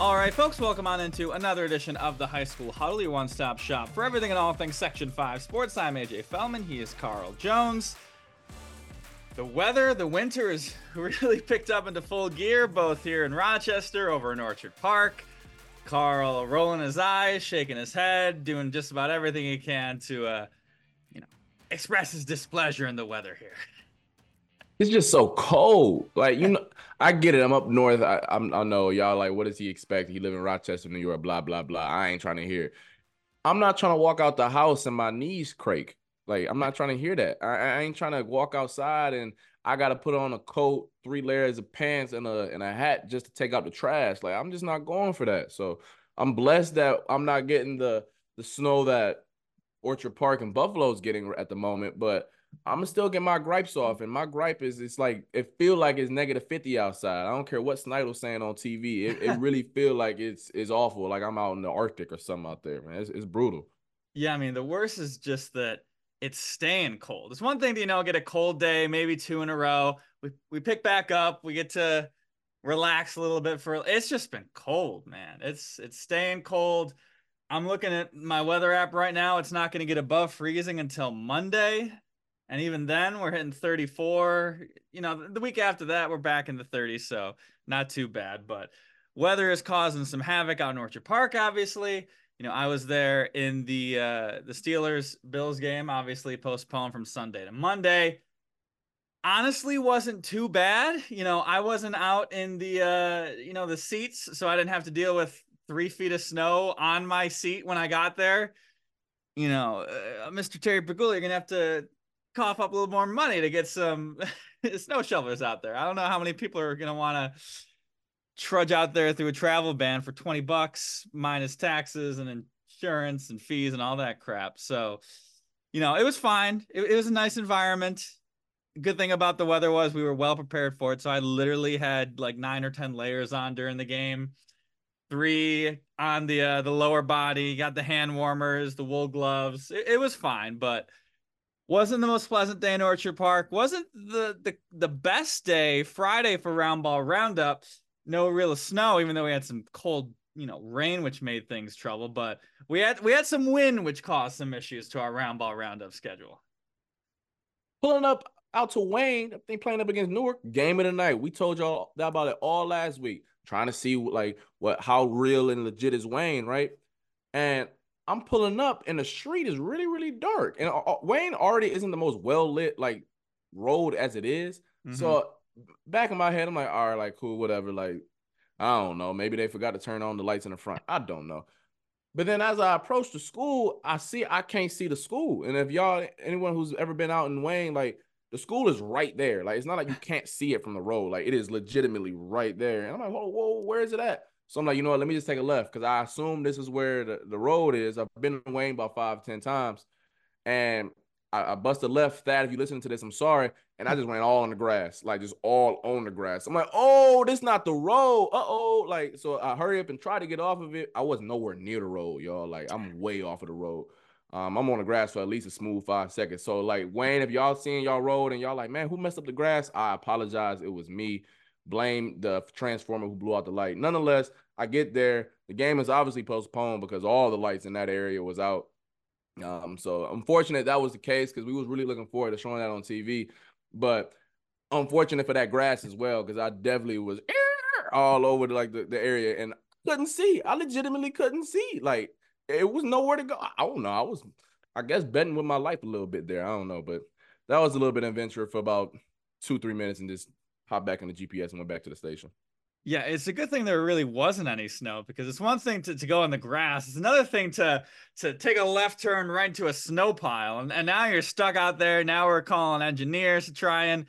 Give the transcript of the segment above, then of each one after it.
All right, folks, welcome on into another edition of the High School Huddle, your one-stop shop for everything and all things Section 5 sports. I'm AJ Feldman. He is Carl Jones. The weather, the winter is really picked up into full gear, both here in Rochester, over in Orchard Park. Carl rolling his eyes, shaking his head, doing just about everything he can to, express his displeasure in the weather here. It's just so cold. Like, you know, I get it. I'm up north. I know y'all like, what does he expect? He live in Rochester, New York, blah, blah, blah. I ain't trying to hear it. I'm not trying to walk out the house and my knees creak. Like, I'm not trying to hear that. I ain't trying to walk outside and I got to put on a coat, 3 layers of pants and a hat just to take out the trash. Like, I'm just not going for that. So I'm blessed that I'm not getting the snow that Orchard Park and Buffalo's getting at the moment, but I'm going to still get my gripes off. And my gripe is, it's like, it feel like it's negative 50 outside. I don't care what Snyder's saying on TV. It really feel like it's awful. Like I'm out in the Arctic or something out there, man. It's brutal. Yeah. I mean, the worst is just that it's staying cold. It's one thing to, get a cold day, maybe 2 in a row. We pick back up. We get to relax a little bit it's just been cold, man. It's staying cold. I'm looking at my weather app right now. It's not going to get above freezing until Monday. And even then, we're hitting 34. The week after that, we're back in the 30s, so not too bad. But weather is causing some havoc out in Orchard Park, obviously. I was there in the Steelers-Bills game, obviously postponed from Sunday to Monday. Honestly, wasn't too bad. I wasn't out in the seats, so I didn't have to deal with 3 feet of snow on my seat when I got there. Mr. Terry Pegula, you're going to have to cough up a little more money to get some snow shovels out there. I don't know how many people are going to want to trudge out there through a travel ban for $20 minus taxes and insurance and fees and all that crap. So, it was fine. It was a nice environment. Good thing about the weather was we were well prepared for it. So I literally had like 9 or 10 layers on during the game, 3 on the lower body, got the hand warmers, the wool gloves. It was fine, but wasn't the most pleasant day in Orchard Park. Wasn't the best day Friday for Roundball Roundup. No real snow, even though we had some cold, rain, which made things trouble. But we had some wind, which caused some issues to our Roundball Roundup schedule. Pulling up out to Wayne, I think playing up against Newark, game of the night. We told y'all about it all last week, trying to see how real and legit is Wayne, right? And I'm pulling up and the street is really, really dark. And Wayne already isn't the most well-lit, road as it is. Mm-hmm. So back in my head, I'm like, all right, cool, whatever. I don't know. Maybe they forgot to turn on the lights in the front. I don't know. But then as I approach the school, I can't see the school. And if anyone who's ever been out in Wayne, the school is right there. It's not like you can't see it from the road. It is legitimately right there. And I'm like, whoa, where is it at? So I'm like, let me just take a left because I assume this is where the road is. I've been in Wayne about 5-10 times. And I bust a left. Thad, if you listen to this, I'm sorry. And I just went all on the grass, just all on the grass. I'm like, oh, this not the road. Uh-oh. So I hurry up and try to get off of it. I was nowhere near the road, y'all. I'm way off of the road. I'm on the grass for at least a smooth 5 seconds. So, Wayne, if y'all seeing y'all road and y'all man, who messed up the grass? I apologize. It was me. Blame the transformer who blew out the light. Nonetheless, I get there. The game is obviously postponed because all the lights in that area was out. So unfortunate that was the case because we was really looking forward to showing that on TV. But unfortunate for that grass as well because I definitely was all over the area and couldn't see. I legitimately couldn't see. It was nowhere to go. I don't know. I was, I guess, betting with my life a little bit there. I don't know. But that was a little bit of adventure for about 2-3 minutes and just hopped back in the GPS and went back to the station. Yeah, it's a good thing there really wasn't any snow because it's one thing to go on the grass. It's another thing to take a left turn right into a snow pile. And now you're stuck out there. Now we're calling engineers to try and,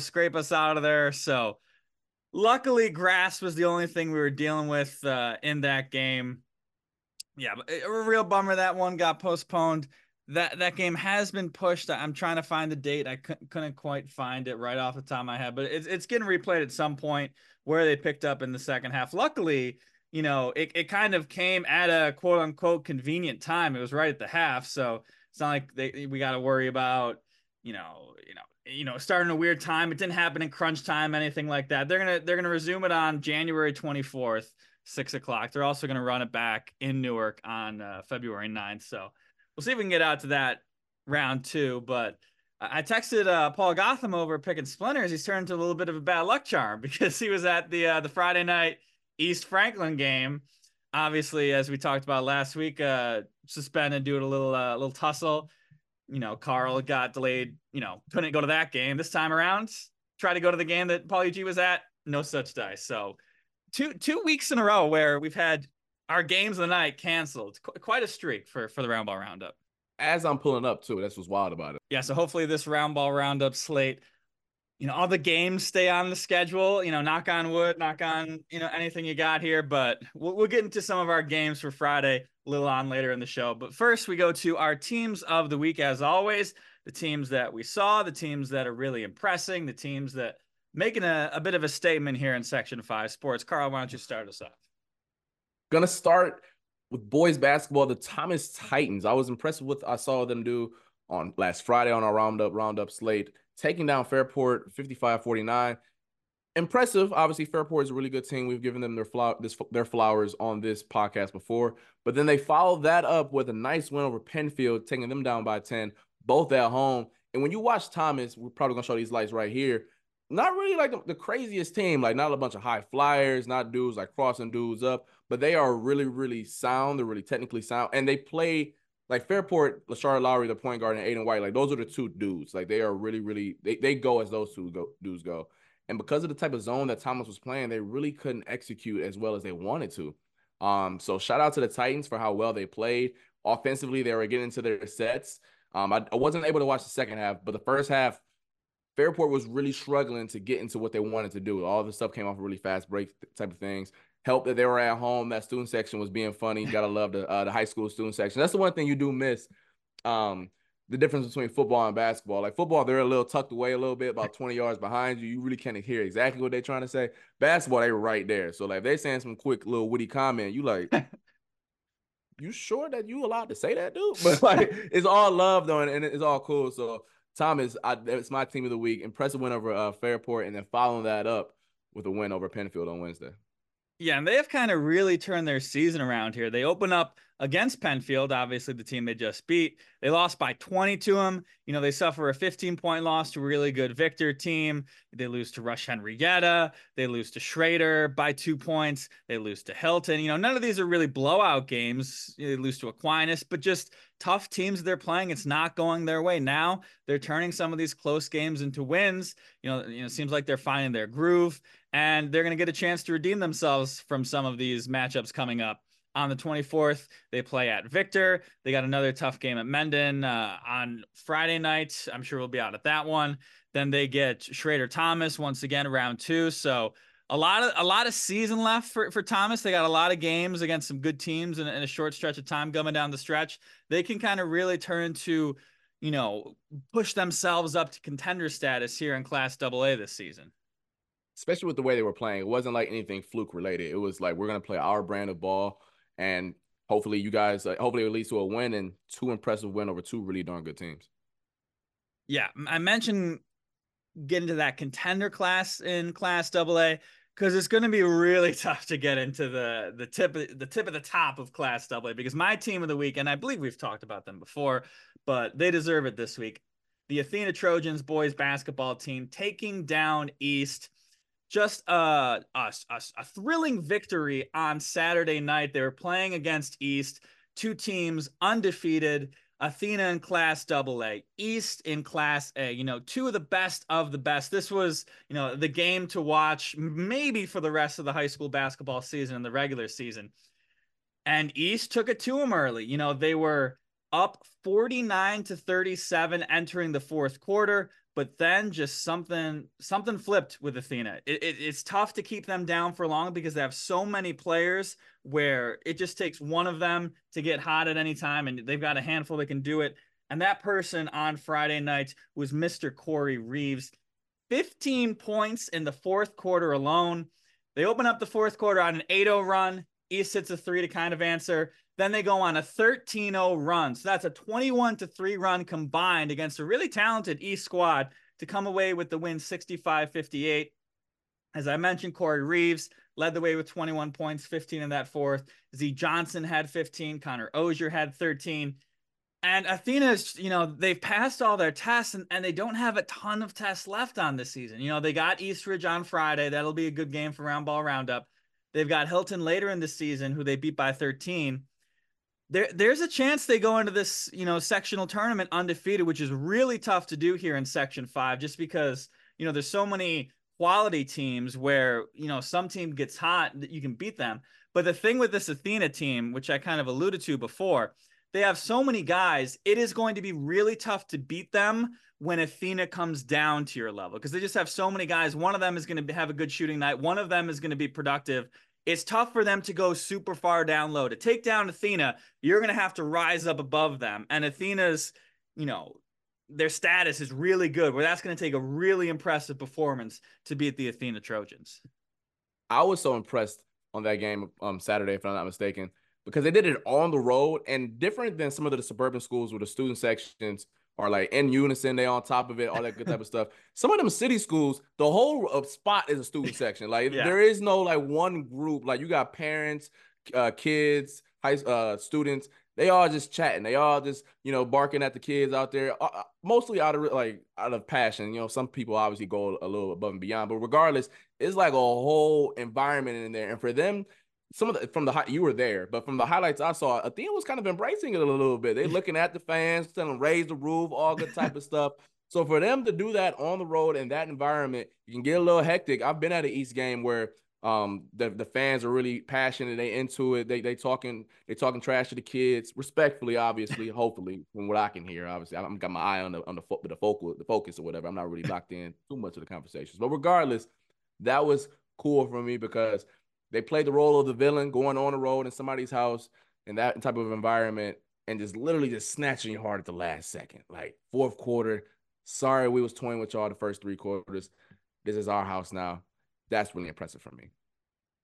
scrape us out of there. So luckily grass was the only thing we were dealing with in that game. Yeah, but a real bummer that one got postponed. That game has been pushed. I'm trying to find the date. I couldn't quite find it right off the top of my head, but it's getting replayed at some point where they picked up in the second half. Luckily, it kind of came at a quote unquote convenient time. It was right at the half. So it's not like we got to worry about, starting a weird time. It didn't happen in crunch time, anything like that. They're going to resume it on January 24th. 6 o'clock. They're also going to run it back in Newark on February 9th. So we'll see if we can get out to that round two. But I texted Paul Gotham over Picking Splinters. He's turned into a little bit of a bad luck charm because he was at the Friday night East Franklin game. Obviously, as we talked about last week, suspended due to a little tussle. You know, Carl got delayed, you know, couldn't go to that game. This time around, tried to go to the game that Paulie G was at. No such dice. So two weeks in a row where we've had our games of the night canceled. Quite a streak for the Roundball Roundup. As I'm pulling up too, that's what's wild about it. Yeah, so hopefully this Roundball Roundup slate, you know, all the games stay on the schedule. You know, knock on wood, knock on, you know, anything you got here. But we'll get into some of our games for Friday a little on later in the show. But first, we go to our teams of the week, as always. The teams that we saw, the teams that are really impressing, the teams that making a bit of a statement here in Section 5 sports. Carl, why don't you start us off? Going to start with boys basketball, the Thomas Titans. I was impressed with what I saw them do on last Friday on our roundup slate, taking down Fairport 55-49. Impressive. Obviously, Fairport is a really good team. We've given them their flowers on this podcast before. But then they followed that up with a nice win over Penfield, taking them down by 10, both at home. And when you watch Thomas, we're probably going to show these lights right here. Not really like the craziest team, like not a bunch of high flyers, not dudes like crossing dudes up, but they are really, really sound. They're really technically sound. And they play like Fairport, LaShara Lowry, the point guard, and Aiden White. Like those are the two dudes. Like they are really, really, they go as those two dudes go. And because of the type of zone that Thomas was playing, they really couldn't execute as well as they wanted to. So shout out to the Titans for how well they played. Offensively, they were getting into their sets. I wasn't able to watch the second half, but the first half, Fairport was really struggling to get into what they wanted to do. All the stuff came off really fast break type of things. Helped that they were at home. That student section was being funny. Gotta love the high school student section. That's the one thing you do miss. The difference between football and basketball. Like football, they're a little tucked away a little bit, about 20 yards behind you. You really can't hear exactly what they're trying to say. Basketball, they were right there. So like if they're saying some quick little witty comment, you like, you sure that you allowed to say that, dude? But like it's all love though, and it's all cool. So Thomas, it's my team of the week. Impressive win over Fairport, and then following that up with a win over Penfield on Wednesday. Yeah, and they have kind of really turned their season around here. They open up against Penfield, obviously the team they just beat. They lost by 20 to them. You know, they suffer a 15-point loss to a really good Victor team. They lose to Rush-Henrietta. They lose to Schrader by 2 points. They lose to Hilton. You know, none of these are really blowout games. They lose to Aquinas, but just tough teams they're playing. It's not going their way. Now they're turning some of these close games into wins. You know, it seems like they're finding their groove. And they're going to get a chance to redeem themselves from some of these matchups coming up. On the 24th, they play at Victor. They got another tough game at Mendon on Friday night. I'm sure we'll be out at that one. Then they get Schrader Thomas once again, round two. So a lot of season left for Thomas. They got a lot of games against some good teams in a short stretch of time coming down the stretch. They can kind of really turn to, you know, push themselves up to contender status here in Class AA this season. Especially with the way they were playing. It wasn't like anything fluke related. It was like, we're going to play our brand of ball and hopefully you guys, hopefully it leads to a win and two impressive win over two really darn good teams. Yeah. I mentioned getting to that contender class in Class AA because it's going to be really tough to get into the tip of the top of Class AA because my team of the week, and I believe we've talked about them before, but they deserve it this week. The Athena Trojans boys basketball team taking down East. Just a thrilling victory on Saturday night. They were playing against East, two teams undefeated, Athena in Class AA, East in Class A, you know, two of the best. This was, you know, the game to watch maybe for the rest of the high school basketball season and the regular season. And East took it to them early. You know, they were up 49-37 entering the fourth quarter. But then just something flipped with Athena. It's tough to keep them down for long because they have so many players where it just takes one of them to get hot at any time, and they've got a handful that can do it. And that person on Friday night was Mr. Corey Reeves. 15 points in the fourth quarter alone. They open up the fourth quarter on an 8-0 run. East hits a 3 to kind of answer. Then they go on a 13-0 run. So that's a 21-3 run combined against a really talented East squad to come away with the win 65-58. As I mentioned, Corey Reeves led the way with 21 points, 15 in that fourth. Z. Johnson had 15. Connor Osier had 13. And Athena's, you know, they've passed all their tests, and they don't have a ton of tests left on this season. You know, they got Eastridge on Friday. That'll be a good game for Roundball Roundup. They've got Hilton later in the season, who they beat by 13. There's a chance they go into this, you know, sectional tournament undefeated, which is really tough to do here in Section 5, just because, you know, there's so many quality teams where, you know, some team gets hot that you can beat them. But the thing with this Athena team, which I kind of alluded to before, they have so many guys. It is going to be really tough to beat them when Athena comes down to your level, because they just have so many guys. One of them is going to have a good shooting night. One of them is going to be productive. It's tough for them to go super far down low. To take down Athena, you're going to have to rise up above them. And Athena's, you know, their status is really good, where that's going to take a really impressive performance to beat the Athena Trojans. I was so impressed on that game Saturday, if I'm not mistaken, because they did it on the road, and different than some of the suburban schools where the student sections are like in unison, they on top of it, all that good type of stuff. Some of them city schools, the whole spot is a student section. Like yeah. There is no like one group, like you got parents, kids, students. They all just chatting. They all just, you know, barking at the kids out there, mostly out of passion. You know, some people obviously go a little above and beyond, but regardless, it's like a whole environment in there. And for them, you were there, but from the highlights I saw, Athena was kind of embracing it a little bit. They're looking at the fans, telling them raise the roof, all good type of stuff. So for them to do that on the road in that environment, you can get a little hectic. I've been at an East game where the fans are really passionate. They into it. They talking trash to the kids, respectfully, obviously, hopefully, from what I can hear. Obviously, I'm got my eye on the focus or whatever. I'm not really locked in too much of the conversations. But regardless, that was cool for me because they played the role of the villain, going on the road in somebody's house in that type of environment, and just literally just snatching your heart at the last second, like fourth quarter. Sorry, we was toying with y'all the first three quarters. This is our house now. That's really impressive for me.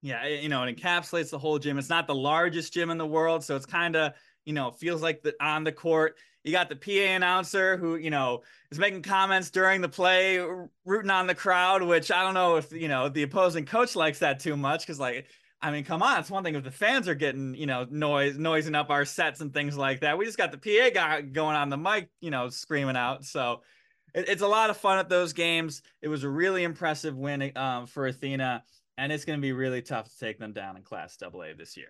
Yeah, you know, it encapsulates the whole gym. It's not the largest gym in the world, so it's kind of, you know, feels like the on the court. You got the PA announcer who, you know, is making comments during the play, rooting on the crowd, which I don't know if, you know, the opposing coach likes that too much, because, like, I mean, come on, it's one thing if the fans are getting, you know, noising up our sets and things like that. We just got the PA guy going on the mic, you know, screaming out. So it's a lot of fun at those games. It was a really impressive win for Athena, and it's going to be really tough to take them down in Class AA this year.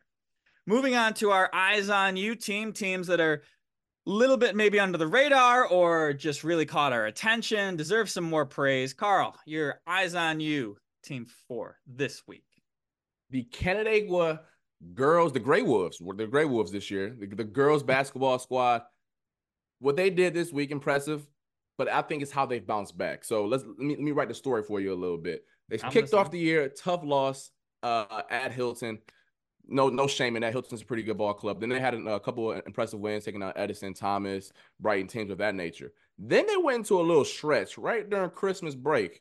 Moving on to our Eyes on You team, teams that are a little bit maybe under the radar or just really caught our attention, deserve some more praise. Carl, your Eyes on You team for this week. The Canandaigua girls, the Grey Wolves this year, the girls basketball squad. What they did this week, impressive. But I think it's how they've bounced back. So let me write the story for you a little bit. They kicked off the year, tough loss at Hilton. No shame in that. Hilton's a pretty good ball club. Then they had a couple of impressive wins, taking out Edison, Thomas, Brighton, teams of that nature. Then they went into a little stretch right during Christmas break,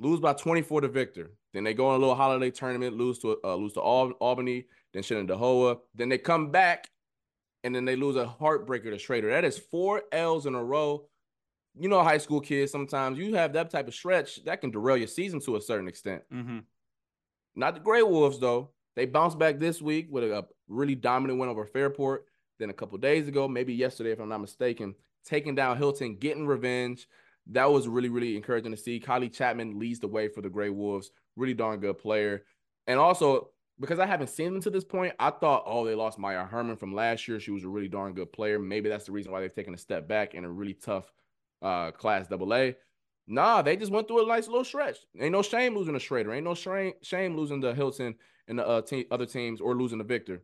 lose by 24 to Victor. Then they go on a little holiday tournament, lose to Albany, then Shenandoah. Then they come back, and then they lose a heartbreaker to Schrader. That is 4 L's in a row. You know, high school kids, sometimes you have that type of stretch that can derail your season to a certain extent. Mm-hmm. Not the Grey Wolves, though. They bounced back this week with a really dominant win over Fairport. Then a couple days ago, maybe yesterday, if I'm not mistaken, taking down Hilton, getting revenge. That was really, really encouraging to see. Kylie Chapman leads the way for the Grey Wolves. Really darn good player. And also, because I haven't seen them to this point, I thought, oh, they lost Maya Herman from last year. She was a really darn good player. Maybe that's the reason why they've taken a step back in a really tough Class AA. Nah, they just went through a nice little stretch. Ain't no shame losing to Schrader. Ain't no shame losing to Hilton and the other teams, or losing to Victor.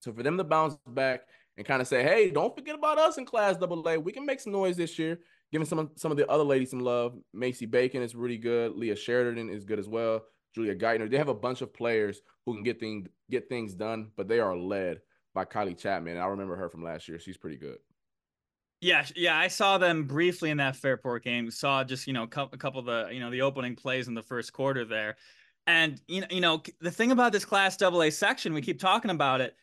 So for them to bounce back and kind of say, hey, don't forget about us in Class AA. We can make some noise this year. Giving some of the other ladies some love. Macy Bacon is really good. Leah Sheridan is good as well. Julia Geithner. They have a bunch of players who can get things done, but they are led by Kylie Chapman. I remember her from last year. She's pretty good. Yeah, I saw them briefly in that Fairport game. Saw just, you know, a couple of the, you know, the opening plays in the first quarter there. And, you know, the thing about this Class AA section, we keep talking about it.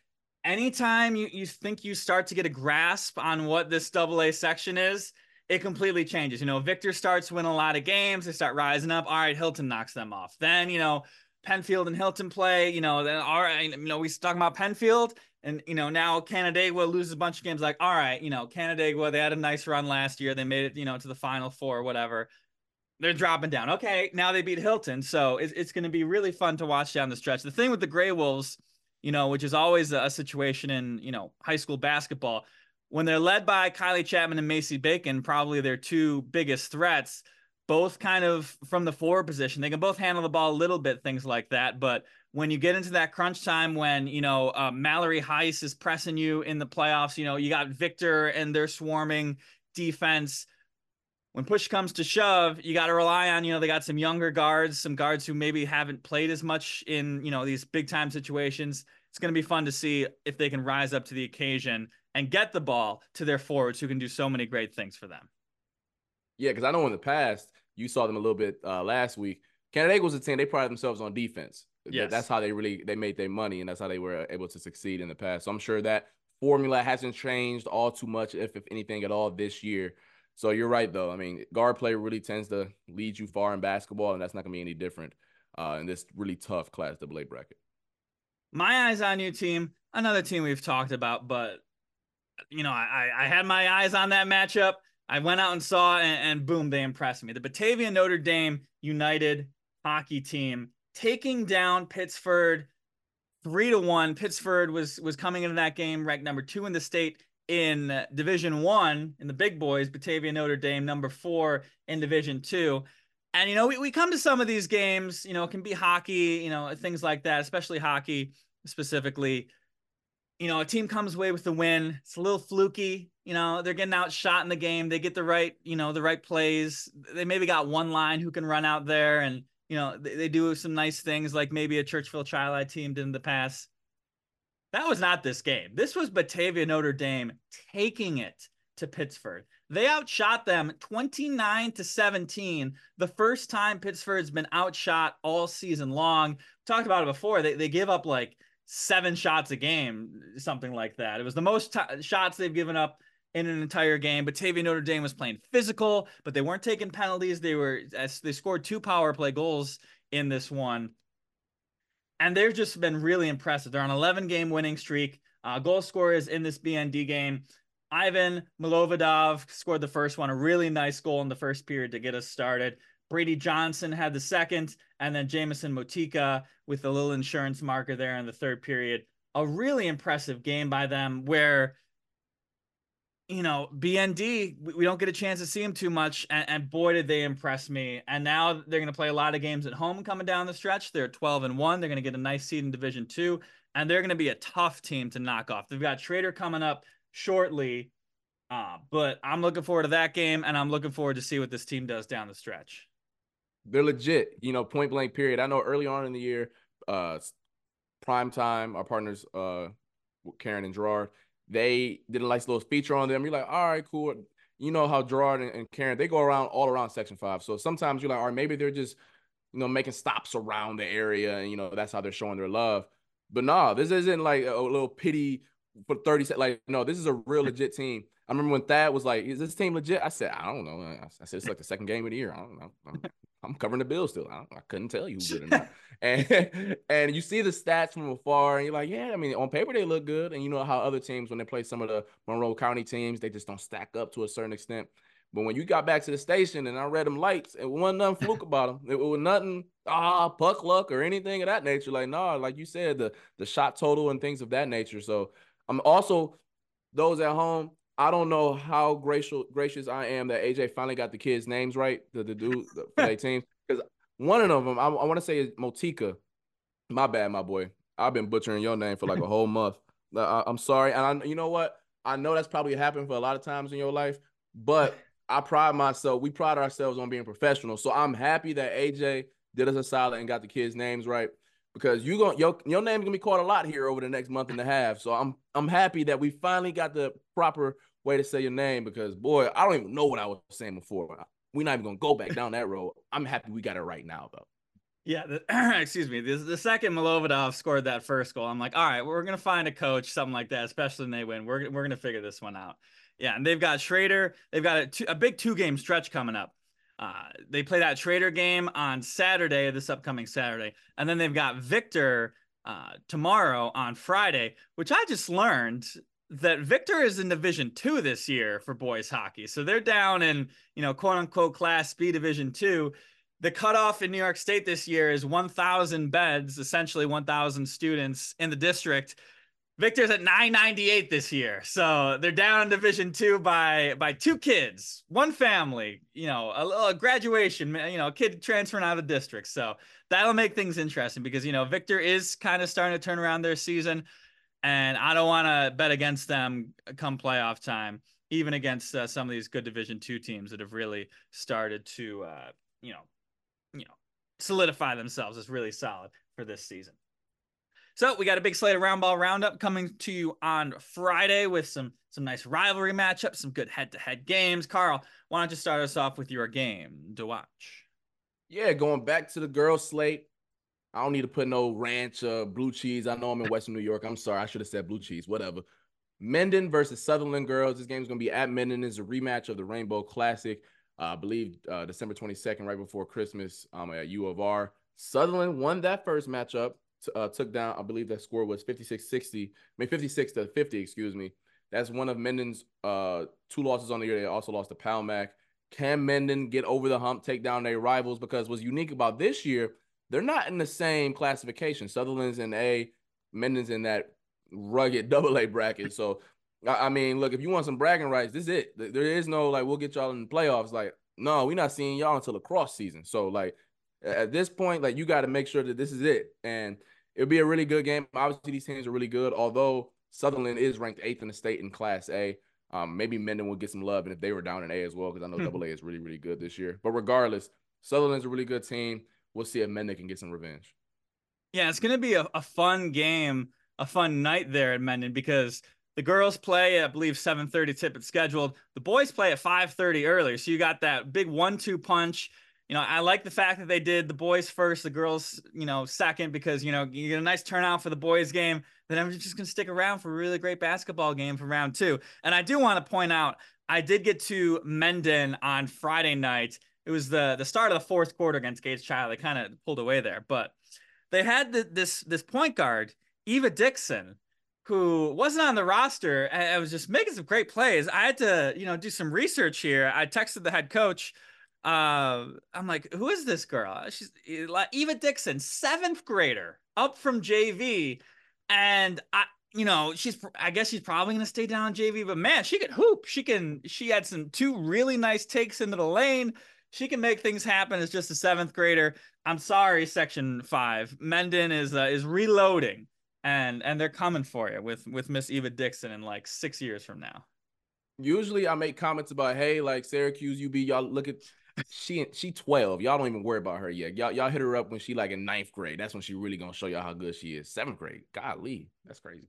Anytime you think you start to get a grasp on what this AA section is, it completely changes. You know, Victor starts winning a lot of games. They start rising up. All right, Hilton knocks them off. Then, you know, Penfield and Hilton play, you know, then, all right, you know, we talking about Penfield and, you know, now Canandaigua loses a bunch of games. Like, all right, you know, Canandaigua, they had a nice run last year. They made it, you know, to the Final Four or whatever. They're dropping down. Okay, now they beat Hilton. So it's going to be really fun to watch down the stretch. The thing with the Gray Wolves, you know, which is always a situation in, you know, high school basketball, when they're led by Kylie Chapman and Macy Bacon, probably their two biggest threats, both kind of from the forward position. They can both handle the ball a little bit, things like that. But when you get into that crunch time when, you know, Mallory Heiss is pressing you in the playoffs, you know, you got Victor and their swarming defense. When push comes to shove, you got to rely on, you know, they got some younger guards, some guards who maybe haven't played as much in, you know, these big time situations. It's going to be fun to see if they can rise up to the occasion and get the ball to their forwards who can do so many great things for them. Yeah, because I know in the past, you saw them a little bit last week. Canandaigua was a team, they prided themselves on defense. Yes. That's how they made their money, and that's how they were able to succeed in the past. So I'm sure that formula hasn't changed all too much, if anything at all, this year. So you're right, though. I mean, guard play really tends to lead you far in basketball, and that's not going to be any different in this really tough Class AA bracket. My eyes on you, team. Another team we've talked about, but, you know, I had my eyes on that matchup. I went out and saw, and boom, they impressed me. The Batavia Notre Dame United hockey team taking down Pittsford 3-1. Pittsford was coming into that game ranked number 2 in the state in Division 1 in the big boys. Batavia Notre Dame number 4 in Division 2. And, you know, we come to some of these games, you know, it can be hockey, you know, things like that, especially hockey specifically. You know, a team comes away with the win. It's a little fluky. You know, they're getting outshot in the game. They get the right, you know, the right plays. They maybe got one line who can run out there. And, you know, they do some nice things like maybe a Churchville Chi-Li team did in the past. That was not this game. This was Batavia Notre Dame taking it to Pittsford. They outshot them 29-17. The first time Pittsford's been outshot all season long. We talked about it before. They give up like 7 shots a game, something like that. It was the most shots they've given up in an entire game. Batavia Notre Dame was playing physical, but they weren't taking penalties. They scored 2 power play goals in this one. And they've just been really impressive. They're on an 11-game winning streak. Goal scorers in this BND game. Ivan Milovidov scored the first one, a really nice goal in the first period to get us started. Brady Johnson had the second, and then Jamison Motika with a little insurance marker there in the third period. A really impressive game by them where, you know, BND, we don't get a chance to see them too much, and boy, did they impress me. And now they're going to play a lot of games at home coming down the stretch. They're 12-1. They're going to get a nice seed in Division 2, and they're going to be a tough team to knock off. They've got Trader coming up shortly, but I'm looking forward to that game, and I'm looking forward to see what this team does down the stretch. They're legit, you know, point blank period. I know early on in the year, prime time, our partners, Karen and Gerard, they did a nice little feature on them. You're like, all right, cool. You know how Gerard and Karen, they go around all around Section 5. So sometimes you're like, all right, maybe they're just, you know, making stops around the area. And, you know, that's how they're showing their love. But no, this isn't like a little pity for 30 seconds. Like, no, this is a real legit team. I remember when Thad was like, is this team legit? I said, I don't know. I said, it's like the second game of the year. I don't know. I'm covering the bill still. I couldn't tell you who's good or not. And you see the stats from afar, and you're like, yeah, I mean, on paper, they look good. And you know how other teams, when they play some of the Monroe County teams, they just don't stack up to a certain extent. But when you got back to the station and I read them lights, it wasn't nothing fluke about them. It was nothing, puck luck or anything of that nature. Like, no, like you said, the shot total and things of that nature. So I'm also, those at home, I don't know how gracious I am that AJ finally got the kids' names right, the dude for their teams. Because one of them, I want to say is Motika. My bad, my boy. I've been butchering your name for like a whole month. I'm sorry. And you know what? I know that's probably happened for a lot of times in your life, but I pride myself. We pride ourselves on being professional. So I'm happy that AJ did us a solid and got the kids' names right. Because your name's gonna be called a lot here over the next month and a half. So I'm happy that we finally got the proper way to say your name, because boy, I don't even know what I was saying before. We're not even gonna go back down that road. I'm happy we got it right now, though. Yeah, excuse me. The second Milovidov scored that first goal, I'm like, all right, we're gonna find a coach, something like that, especially when they win. We're gonna figure this one out. Yeah, and they've got Schrader. They've got a big two-game stretch coming up. They play that Schrader game on Saturday, this upcoming Saturday. And then they've got Victor tomorrow on Friday, which I just learned that Victor is in Division II this year for boys hockey. So they're down in, you know, quote-unquote Class B Division II. The cutoff in New York State this year is 1,000 beds, essentially 1,000 students in the district. Victor's at 998 this year. So they're down in Division II by two kids, one family, you know, a graduation, you know, a kid transferring out of the district. So that'll make things interesting because, you know, Victor is kind of starting to turn around their season, and I don't want to bet against them come playoff time, even against some of these good Division II teams that have really started to, you know, solidify themselves as really solid for this season. So we got a big slate of Roundball Roundup coming to you on Friday with some nice rivalry matchups, some good head-to-head games. Carl, why don't you start us off with your game to watch? Yeah, going back to the girls' slate, I don't need to put no ranch or blue cheese. I know I'm in Western New York. I'm sorry. I should have said blue cheese, whatever. Mendon versus Sutherland girls. This game's going to be at Mendon. It's a rematch of the Rainbow Classic, I believe December 22nd, right before Christmas at U of R. Sutherland won that first matchup. Took down, I believe that score was 56 to 50, excuse me. That's one of Mendon's two losses on the year. They also lost to Palmac. Can Mendon get over the hump, take down their rivals? Because what's unique about this year, they're not in the same classification. Sutherland's in A, Mendon's in that rugged AA bracket. So, I mean, look, if you want some bragging rights, this is it. There is no, like, we'll get y'all in the playoffs. Like, no, we're not seeing y'all until lacrosse season. So, like, at this point, like, you got to make sure that this is it. And it'll be a really good game. Obviously, these teams are really good, although Sutherland is ranked 8th in the state in Class A. Maybe Mendon will get some love, and if they were down in A as well, because I know AA is really, really good this year. But regardless, Sutherland's a really good team. We'll see if Mendon can get some revenge. Yeah, it's going to be a fun game, a fun night there at Mendon, because the girls play, I believe, 7:30 tip it's scheduled. The boys play at 5:30 earlier, so you got that big 1-2 punch. You know, I like the fact that they did the boys first, the girls, you know, second, because, you know, you get a nice turnout for the boys game. Then I'm just going to stick around for a really great basketball game for round two. And I do want to point out, I did get to Mendon on Friday night. It was the start of the fourth quarter against Gates Child. They kind of pulled away there, but they had this point guard, Eva Dixon, who wasn't on the roster and was just making some great plays. I had to, you know, do some research here. I texted the head coach. I'm like, who is this girl? She's Eva Dixon, 7th grader, up from JV. And I guess she's probably going to stay down JV, but man, she can hoop. She had two really nice takes into the lane. She can make things happen as just a 7th grader. I'm sorry, Section V. Mendon is reloading and they're coming for you with Miss Eva Dixon in like 6 years from now. Usually I make comments about, hey, like Syracuse, UB, y'all look at, She 12. Y'all don't even worry about her yet. Y'all hit her up when she like in 9th grade. That's when she really gonna show y'all how good she is. 7th grade. Golly, that's crazy.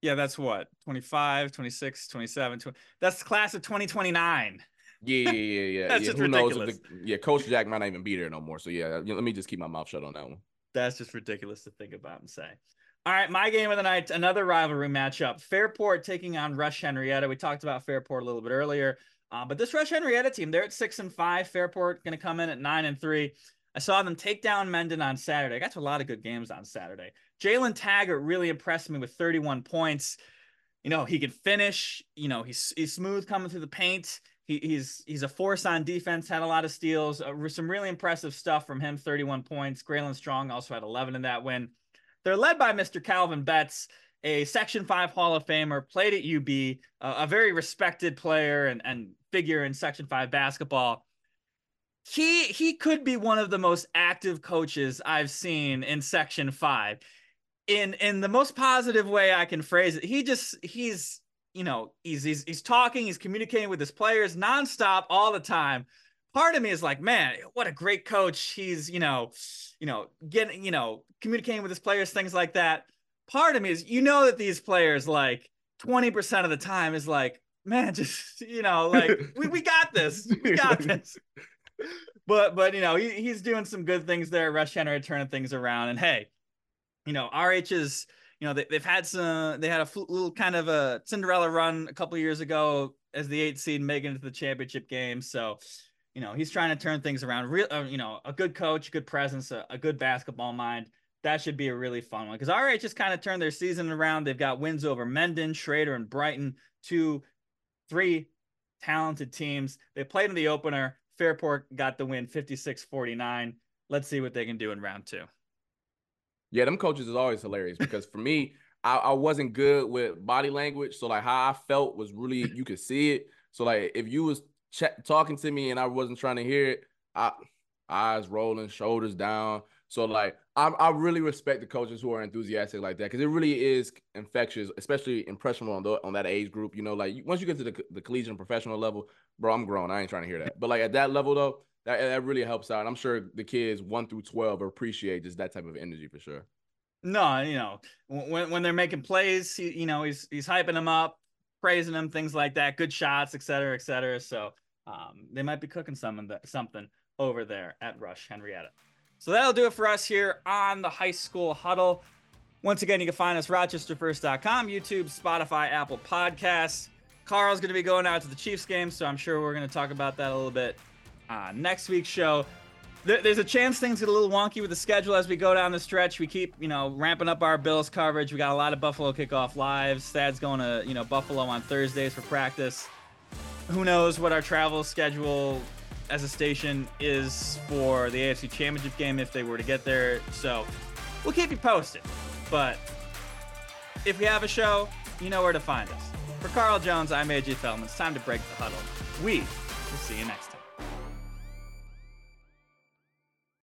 Yeah, that's what? 25, 26, 27, 20. That's the class of 2029. Yeah. That's just ridiculous. Coach Jack might not even be there no more. So yeah, let me just keep my mouth shut on that one. That's just ridiculous to think about and say. All right, my game of the night, another rivalry matchup. Fairport taking on Rush-Henrietta. We talked about Fairport a little bit earlier. But this Rush-Henrietta team, they're at 6-5. Fairport going to come in at 9-3. I saw them take down Mendon on Saturday. I got to a lot of good games on Saturday. Jalen Taggart really impressed me with 31 points. You know, he can finish. You know, he's smooth coming through the paint. He's a force on defense, had a lot of steals. Some really impressive stuff from him, 31 points. Graylin Strong also had 11 in that win. They're led by Mr. Calvin Betts, a Section V Hall of Famer, played at UB, a very respected player and figure in Section V basketball. He could be one of the most active coaches I've seen in Section V. In the most positive way I can phrase it, he's talking, he's communicating with his players nonstop all the time. Part of me is like, man, what a great coach. He's, communicating with his players, things like that. Part of me is, you know, that these players, like 20% of the time is like, man, just, you know, like we got this. But, you know, he's doing some good things there. Rush-Henrietta turning things around. And hey, you know, RH's, you know, they've had some, they had a little kind of a Cinderella run a couple years ago as the 8th seed making it to the championship game. So, you know, he's trying to turn things around. You know, a good coach, good presence, a good basketball mind. That should be a really fun one, because RH just kind of turned their season around. They've got wins over Mendon, Schrader, and Brighton, 2-3 talented teams. They played in the opener. Fairport got the win 56-49. Let's see what they can do in round 2. Yeah, them coaches is always hilarious, because for me, I wasn't good with body language. So, like, how I felt was really, you could see it. So, like, if you was talking to me and I wasn't trying to hear it, eyes rolling, shoulders down. So, like, I really respect the coaches who are enthusiastic like that, because it really is infectious, especially impressionable on that age group. You know, like, once you get to the collegiate and professional level, bro, I'm grown. I ain't trying to hear that. But, like, at that level, though, that really helps out. And I'm sure the kids 1 through 12 appreciate just that type of energy for sure. No, you know, when they're making plays, you know, he's hyping them up, praising them, things like that, good shots, et cetera, et cetera. So they might be cooking something over there at Rush-Henrietta. So that'll do it for us here on the High School Huddle. Once again, you can find us rochesterfirst.com, YouTube, Spotify, Apple Podcasts. Carl's going to be going out to the Chiefs game, so I'm sure we're going to talk about that a little bit next week's show. There's a chance things get a little wonky with the schedule as we go down the stretch. We keep, you know, ramping up our Bills coverage. We got a lot of Buffalo Kickoff Lives. Thad's going to, you know, Buffalo on Thursdays for practice. Who knows what our travel schedule as a station is for the AFC Championship game if they were to get there. So we'll keep you posted. But if we have a show, you know where to find us. For Carl Jones, I'm AJ Feldman. It's time to break the huddle. We will see you next time.